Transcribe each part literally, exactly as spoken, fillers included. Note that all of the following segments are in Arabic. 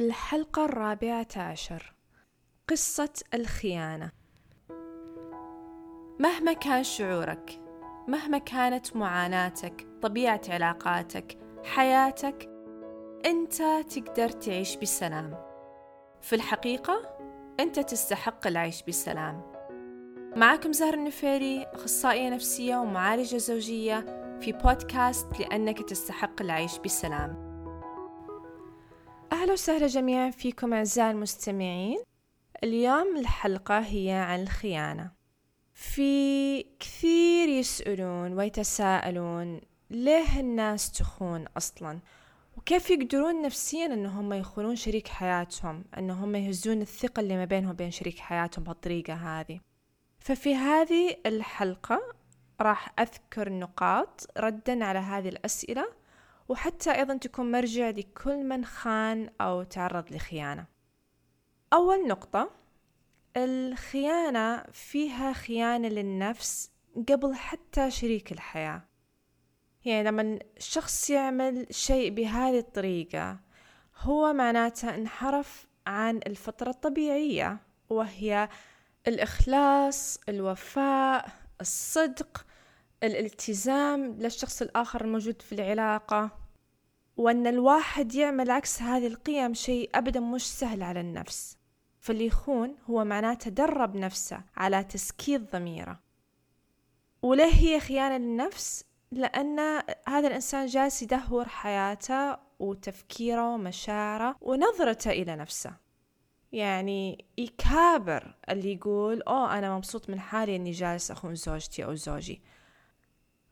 الحلقة الرابعة عشر، قصة الخيانة. مهما كان شعورك، مهما كانت معاناتك، طبيعة علاقاتك، حياتك، أنت تقدر تعيش بسلام. في الحقيقة أنت تستحق العيش بسلام. معكم زهره النفيلي، أخصائية نفسية ومعالجة زوجية، في بودكاست لأنك تستحق العيش بسلام. أهلا وسهلا جميعا فيكم أعزائي المستمعين. اليوم الحلقة هي عن الخيانة. في كثير يسألون ويتساءلون ليه الناس تخون أصلا، وكيف يقدرون نفسيا أنهم يخونون شريك حياتهم، أنهم يهزون الثقة اللي ما بينهم بين شريك حياتهم بالطريقة هذه. ففي هذه الحلقة راح أذكر نقاط ردا على هذه الأسئلة، وحتى أيضا تكون مرجع لكل من خان أو تعرض لخيانة. أول نقطة، الخيانة فيها خيانة للنفس قبل حتى شريك الحياة. يعني لما الشخص يعمل شيء بهذه الطريقة هو معناته انحرف عن الفطرة الطبيعية، وهي الإخلاص، الوفاء، الصدق، الالتزام للشخص الآخر الموجود في العلاقة. وأن الواحد يعمل عكس هذه القيم شيء أبدا مش سهل على النفس. فاللي يخون هو معناته درب نفسه على تسكيت ضميره. وليه هي خيانة للنفس؟ لأن هذا الإنسان جالس يدهور حياته وتفكيره ومشاعره ونظرته إلى نفسه. يعني يكابر اللي يقول أوه أنا مبسوط من حالي أني جالس أخون زوجتي أو زوجي.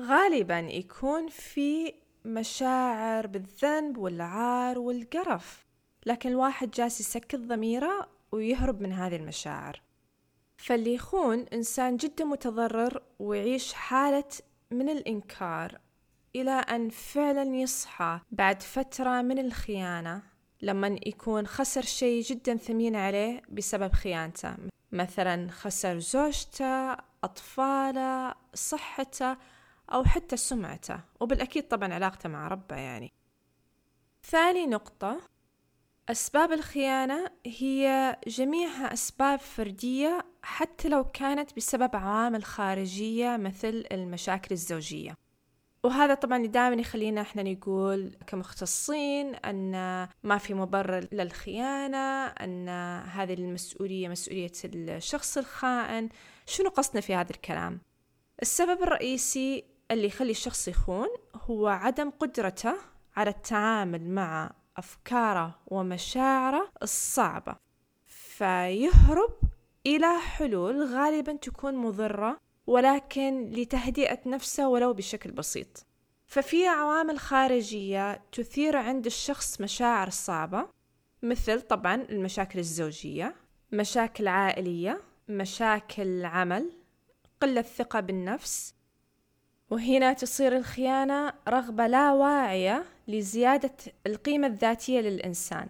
غالباً يكون في مشاعر بالذنب والعار والقرف، لكن الواحد جالس يسكت ضميره ويهرب من هذه المشاعر. فاللي يخون إنسان جداً متضرر، ويعيش حالة من الإنكار إلى أن فعلاً يصحى بعد فترة من الخيانة، لما يكون خسر شيء جداً ثمين عليه بسبب خيانته. مثلاً خسر زوجته، أطفاله، صحته، أو حتى سمعته، وبالأكيد طبعا علاقته مع ربه. يعني ثاني نقطة، أسباب الخيانة هي جميعها أسباب فردية، حتى لو كانت بسبب عوامل خارجية مثل المشاكل الزوجية. وهذا طبعا دائما يخلينا احنا نقول كمختصين أن ما في مبرر للخيانة، أن هذه المسؤولية مسؤولية الشخص الخائن. شنو قصدنا في هذا الكلام؟ السبب الرئيسي اللي يخلي الشخص يخون هو عدم قدرته على التعامل مع أفكاره ومشاعره الصعبة، فيهرب إلى حلول غالباً تكون مضرة، ولكن لتهدئة نفسه ولو بشكل بسيط. ففي عوامل خارجية تثير عند الشخص مشاعر صعبة، مثل طبعاً المشاكل الزوجية، مشاكل عائلية، مشاكل عمل، قلة الثقة بالنفس. وهنا تصير الخيانة رغبة لا واعية لزيادة القيمة الذاتية للإنسان.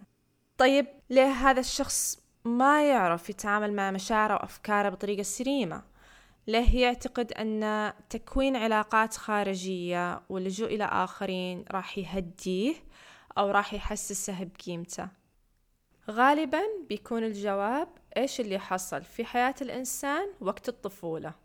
طيب ليه هذا الشخص ما يعرف يتعامل مع مشاعره وأفكاره بطريقة سليمة؟ ليه يعتقد أن تكوين علاقات خارجية واللجوء إلى آخرين راح يهديه أو راح يحسسه بقيمته؟ غالباً بيكون الجواب إيش اللي حصل في حياة الإنسان وقت الطفولة.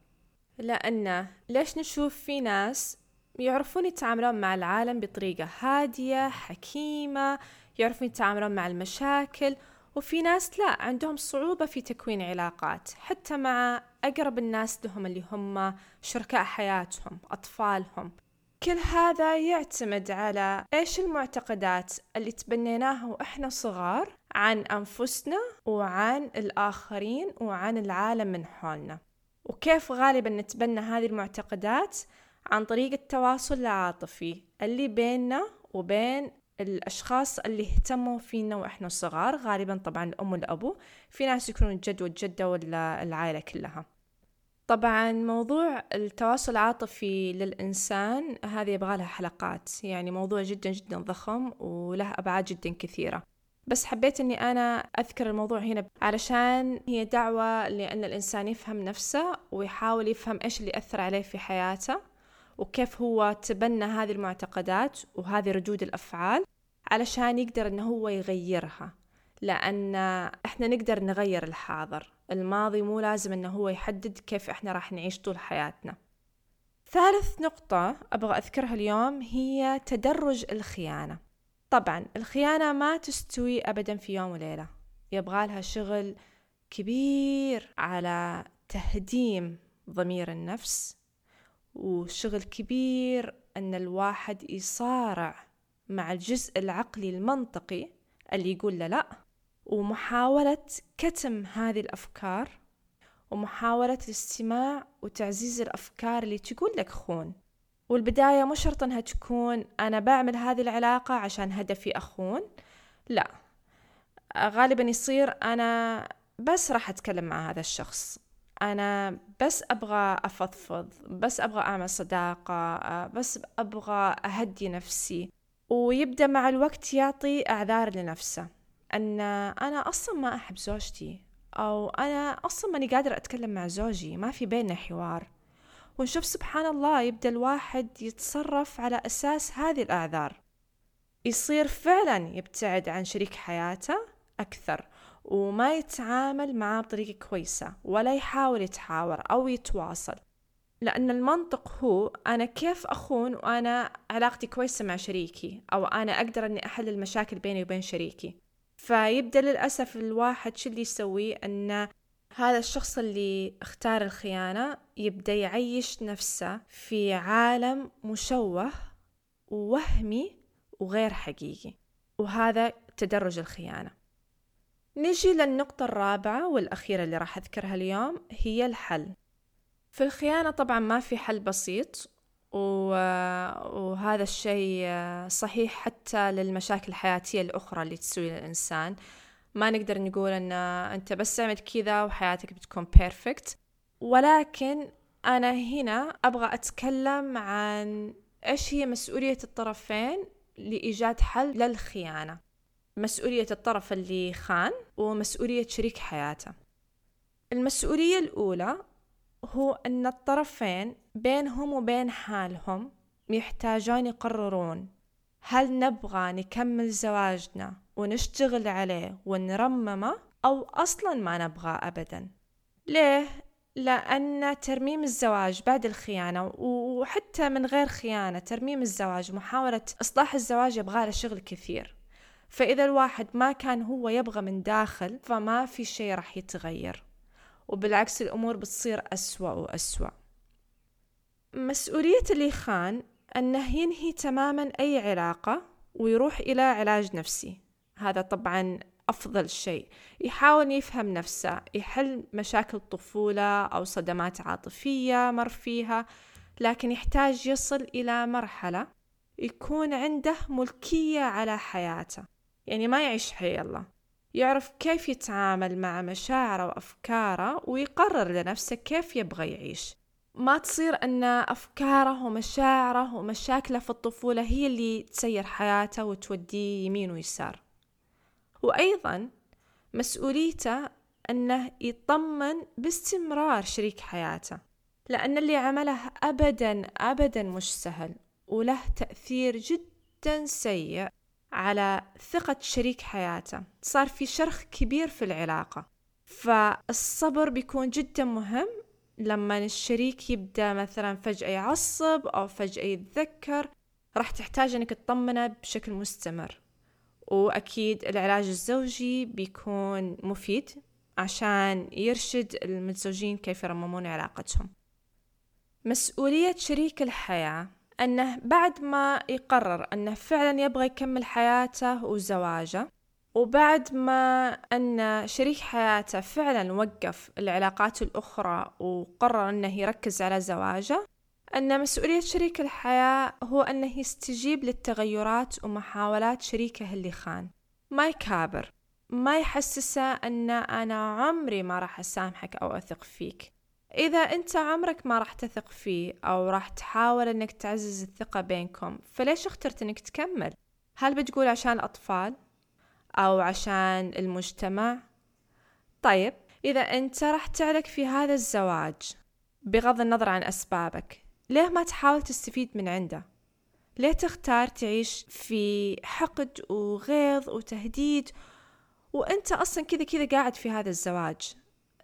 لأن ليش نشوف في ناس يعرفون يتعاملون مع العالم بطريقة هادية حكيمة، يعرفون يتعاملون مع المشاكل، وفي ناس لا، عندهم صعوبة في تكوين علاقات حتى مع أقرب الناس لهم اللي هم شركاء حياتهم، أطفالهم. كل هذا يعتمد على إيش المعتقدات اللي تبنيناها وإحنا صغار عن أنفسنا وعن الآخرين وعن العالم من حولنا. وكيف غالباً نتبنى هذه المعتقدات؟ عن طريق التواصل العاطفي اللي بيننا وبين الأشخاص اللي اهتموا فينا وإحنا صغار، غالباً طبعاً الأم والأبو، في ناس يكونوا الجد والجدة ولا العائلة كلها. طبعاً موضوع التواصل العاطفي للإنسان هذه يبغالها حلقات، يعني موضوع جداً جداً ضخم وله أبعاد جداً كثيرة، بس حبيت أني أنا أذكر الموضوع هنا علشان هي دعوة لأن الإنسان يفهم نفسه ويحاول يفهم إيش اللي أثر عليه في حياته، وكيف هو تبنى هذه المعتقدات وهذه ردود الأفعال علشان يقدر أنه هو يغيرها. لأن إحنا نقدر نغير الحاضر، الماضي مو لازم إنه هو يحدد كيف إحنا راح نعيش طول حياتنا. ثالث نقطة أبغى أذكرها اليوم هي تدرج الخيانة. طبعا الخيانة ما تستوي أبدا في يوم وليلة، يبغالها شغل كبير على تهديم ضمير النفس، وشغل كبير أن الواحد يصارع مع الجزء العقلي المنطقي اللي يقول له لا، ومحاولة كتم هذه الأفكار، ومحاولة الاستماع وتعزيز الأفكار اللي تقول لك خون. والبداية مو شرط أنها تكون أنا بعمل هذه العلاقة عشان هدفي أخون، لا، غالبا يصير أنا بس راح أتكلم مع هذا الشخص، أنا بس أبغى أفضفض، بس أبغى أعمل صداقة، بس أبغى أهدي نفسي. ويبدأ مع الوقت يعطي أعذار لنفسه، أن أنا أصلا ما أحب زوجتي، أو أنا أصلا ماني قادرة أتكلم مع زوجي، ما في بيننا حوار. ونشوف سبحان الله يبدأ الواحد يتصرف على أساس هذه الأعذار، يصير فعلا يبتعد عن شريك حياته أكثر، وما يتعامل معه بطريقة كويسة، ولا يحاول يتحاور أو يتواصل، لأن المنطق هو أنا كيف أخون وأنا علاقتي كويسة مع شريكي، أو أنا أقدر أني أحل المشاكل بيني وبين شريكي. فيبدأ للأسف الواحد شو اللي يسويه، أن هذا الشخص اللي اختار الخيانة يبدأ يعيش نفسه في عالم مشوه ووهمي وغير حقيقي، وهذا تدرج الخيانة. نجي للنقطة الرابعة والأخيرة اللي راح أذكرها اليوم، هي الحل. في الخيانة طبعا ما في حل بسيط، وهذا الشيء صحيح حتى للمشاكل الحياتية الأخرى اللي تسوي للإنسان. ما نقدر نقول أن أنت بس عمد كذا وحياتك بتكون بيرفكت، ولكن أنا هنا أبغى أتكلم عن إيش هي مسؤولية الطرفين لإيجاد حل للخيانة، مسؤولية الطرف اللي خان ومسؤولية شريك حياته. المسؤولية الأولى هو أن الطرفين بينهم وبين حالهم يحتاجون يقررون، هل نبغى نكمل زواجنا ونشتغل عليه ونرممه، أو أصلاً ما نبغى أبداً. ليه؟ لأن ترميم الزواج بعد الخيانة، وحتى من غير خيانة، ترميم الزواج، محاولة إصلاح الزواج، يبغى له شغل كثير. فإذا الواحد ما كان هو يبغى من داخل، فما في شيء راح يتغير، وبالعكس الأمور بتصير أسوأ وأسوأ. مسؤولية اللي خان أنه ينهي تماما أي علاقة ويروح إلى علاج نفسي، هذا طبعا أفضل شيء، يحاول يفهم نفسه، يحل مشاكل طفولة أو صدمات عاطفية مر فيها، لكن يحتاج يصل إلى مرحلة يكون عنده ملكية على حياته، يعني ما يعيش حي الله، يعرف كيف يتعامل مع مشاعره وأفكاره، ويقرر لنفسه كيف يبغى يعيش. ما تصير أن أفكاره ومشاعره ومشاكله في الطفولة هي اللي تسير حياته وتوديه يمين ويسار. وأيضا مسؤوليته أنه يطمن باستمرار شريك حياته، لأن اللي عمله أبدا أبدا مش سهل، وله تأثير جدا سيء على ثقة شريك حياته، صار في شرخ كبير في العلاقة. فالصبر بيكون جدا مهم لما الشريك يبدأ مثلا فجأة يعصب أو فجأة يتذكر، راح تحتاج أنك تطمنه بشكل مستمر. وأكيد العلاج الزوجي بيكون مفيد عشان يرشد المتزوجين كيف يرممون علاقتهم. مسؤولية شريك الحياة أنه بعد ما يقرر أنه فعلا يبغى يكمل حياته وزواجه، وبعد ما أن شريك حياته فعلا وقف العلاقات الأخرى وقرر أنه يركز على زواجه، أن مسؤولية شريك الحياة هو أنه يستجيب للتغيرات ومحاولات شريكه اللي خان، ما يكابر، ما يحسسه أن أنا عمري ما راح أسامحك أو أثق فيك. إذا أنت عمرك ما راح تثق فيه أو راح تحاول أنك تعزز الثقة بينكم، فليش اخترت أنك تكمل؟ هل بتقول عشان الأطفال؟ أو عشان المجتمع؟ طيب إذا أنت راح تعلق في هذا الزواج بغض النظر عن أسبابك، ليه ما تحاول تستفيد من عنده؟ ليه تختار تعيش في حقد وغيظ وتهديد وأنت أصلا كذا كذا قاعد في هذا الزواج،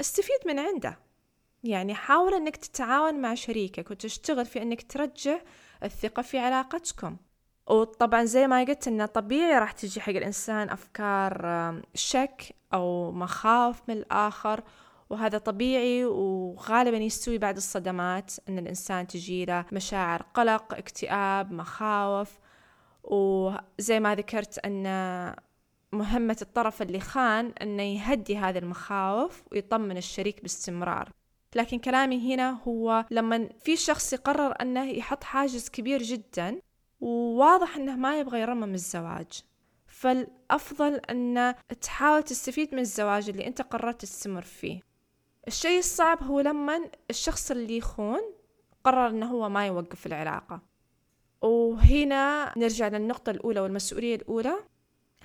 استفيد من عنده. يعني حاول أنك تتعاون مع شريكك وتشتغل في أنك ترجع الثقة في علاقتكم. وطبعا زي ما قلت إنه طبيعي راح تجي حق الإنسان أفكار شك أو مخاوف من الآخر، وهذا طبيعي، وغالبا يستوي بعد الصدمات أن الإنسان تجيله مشاعر قلق، اكتئاب، مخاوف. وزي ما ذكرت أن مهمة الطرف اللي خان أنه يهدي هذه المخاوف ويطمن الشريك باستمرار. لكن كلامي هنا هو لما في شخص يقرر أنه يحط حاجز كبير جدا وواضح أنه ما يبغى يرمم الزواج، فالأفضل أن تحاول تستفيد من الزواج اللي أنت قررت تستمر فيه. الشيء الصعب هو لما الشخص اللي يخون قرر أنه هو ما يوقف العلاقة. وهنا نرجع للنقطة الأولى والمسؤولية الأولى،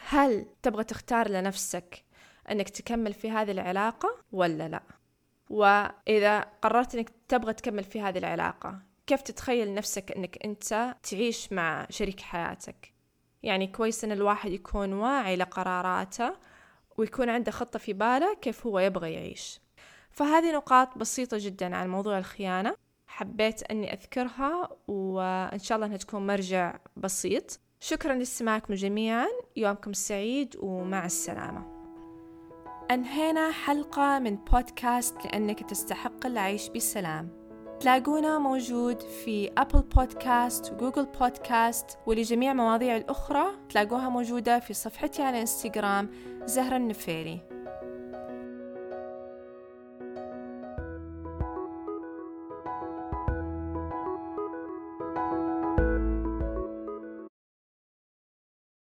هل تبغى تختار لنفسك أنك تكمل في هذه العلاقة ولا لا؟ وإذا قررت أنك تبغى تكمل في هذه العلاقة، كيف تتخيل نفسك أنك أنت تعيش مع شريك حياتك؟ يعني كويس أن الواحد يكون واعي لقراراته ويكون عنده خطة في باله كيف هو يبغى يعيش. فهذه نقاط بسيطة جدا عن موضوع الخيانة، حبيت أني أذكرها، وإن شاء الله أنها تكون مرجع بسيط. شكرا لاستماعكم جميعا، يومكم سعيد ومع السلامة. أنهينا حلقة من بودكاست لأنك تستحق العيش بسلام. تلاقونا موجود في أبل بودكاست وجوجل بودكاست، ولجميع مواضيع الأخرى تلاقوها موجودة في صفحتي على إنستغرام زهره النفيلي.